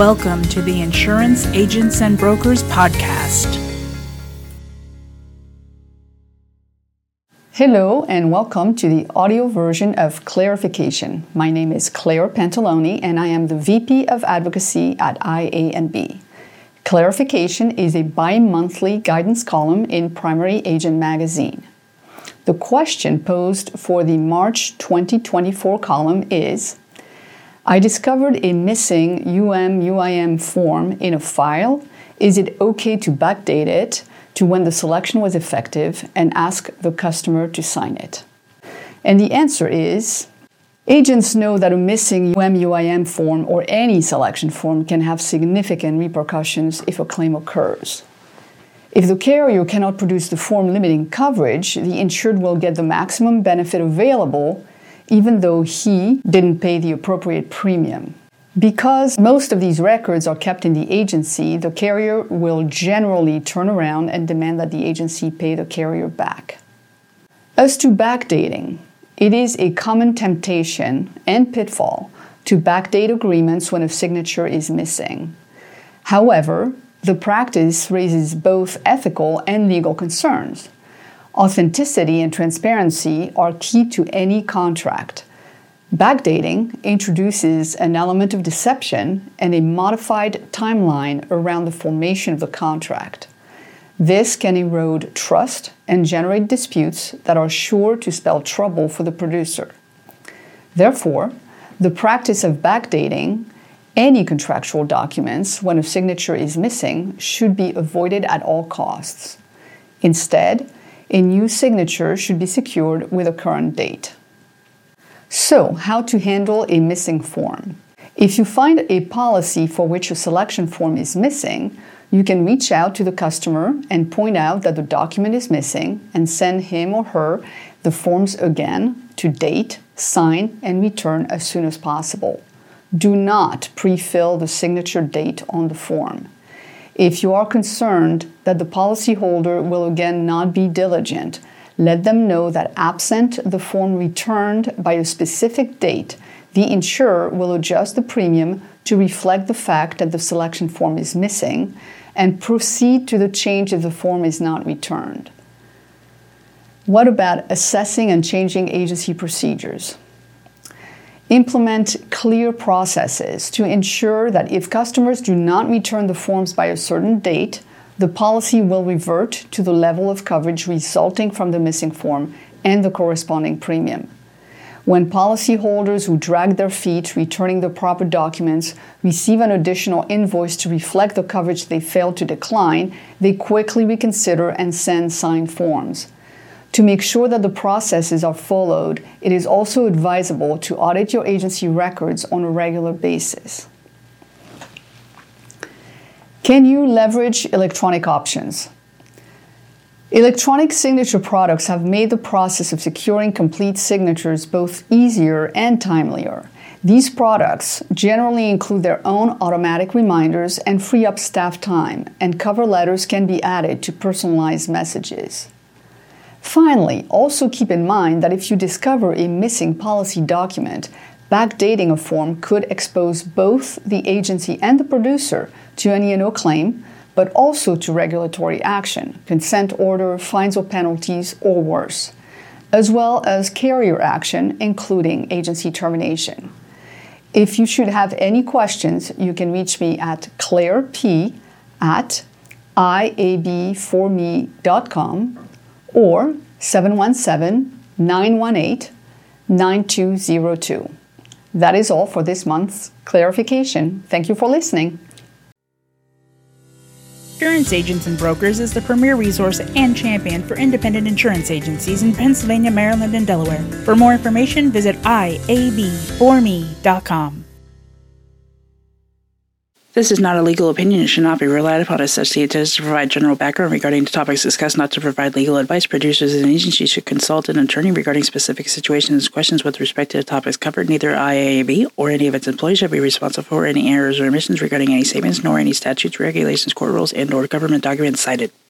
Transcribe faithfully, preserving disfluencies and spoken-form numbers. Welcome to the Insurance Agents and Brokers Podcast. Hello and welcome to the audio version of Clairification. My name is Claire Pantaloni and I am the V P of Advocacy at I A and B. Clairification is a bi-monthly guidance column in Primary Agent Magazine. The question posed for the March twenty twenty-four column is, I discovered a missing U M U I M form in a file. Is it okay to backdate it to when the selection was effective and ask the customer to sign it? And the answer is, agents know that a missing U M U I M form or any selection form can have significant repercussions if a claim occurs. If the carrier cannot produce the form limiting coverage, the insured will get the maximum benefit available even though he didn't pay the appropriate premium. Because most of these records are kept in the agency, the carrier will generally turn around and demand that the agency pay the carrier back. As to backdating, it is a common temptation and pitfall to backdate agreements when a signature is missing. However, the practice raises both ethical and legal concerns. Authenticity and transparency are key to any contract. Backdating introduces an element of deception and a modified timeline around the formation of the contract. This can erode trust and generate disputes that are sure to spell trouble for the producer. Therefore, the practice of backdating any contractual documents when a signature is missing should be avoided at all costs. Instead, a new signature should be secured with a current date. So, how to handle a missing form? If you find a policy for which a selection form is missing, you can reach out to the customer and point out that the document is missing and send him or her the forms again to date, sign, and return as soon as possible. Do not pre-fill the signature date on the form. If you are concerned that the policyholder will again not be diligent, let them know that absent the form returned by a specific date, the insurer will adjust the premium to reflect the fact that the selection form is missing and proceed to the change if the form is not returned. What about assessing and changing agency procedures? Implement clear processes to ensure that if customers do not return the forms by a certain date, the policy will revert to the level of coverage resulting from the missing form and the corresponding premium. When policyholders who drag their feet returning the proper documents receive an additional invoice to reflect the coverage they failed to decline, they quickly reconsider and send signed forms. To make sure that the processes are followed, it is also advisable to audit your agency records on a regular basis. Can you leverage electronic options? Electronic signature products have made the process of securing complete signatures both easier and timelier. These products generally include their own automatic reminders and free up staff time, and cover letters can be added to personalize messages. Finally, also keep in mind that if you discover a missing policy document, backdating a form could expose both the agency and the producer to an E and O claim, but also to regulatory action, consent order, fines or penalties, or worse, as well as carrier action, including agency termination. If you should have any questions, you can reach me at claire p at i a b forme dot com. or seven one seven, nine one eight, nine two zero two. That is all for this month's Clairification. Thank you for listening. Insurance Agents and Brokers is the premier resource and champion for independent insurance agencies in Pennsylvania, Maryland, and Delaware. For more information, visit i a b forme dot com. This is not a legal opinion and should not be relied upon as such. The intent is to provide general background regarding the topics discussed, not to provide legal advice. Producers and agencies should consult an attorney regarding specific situations and questions with respect to the topics covered. Neither I A and B or any of its employees should be responsible for any errors or omissions regarding any statements, nor any statutes, regulations, court rules, and/or government documents cited.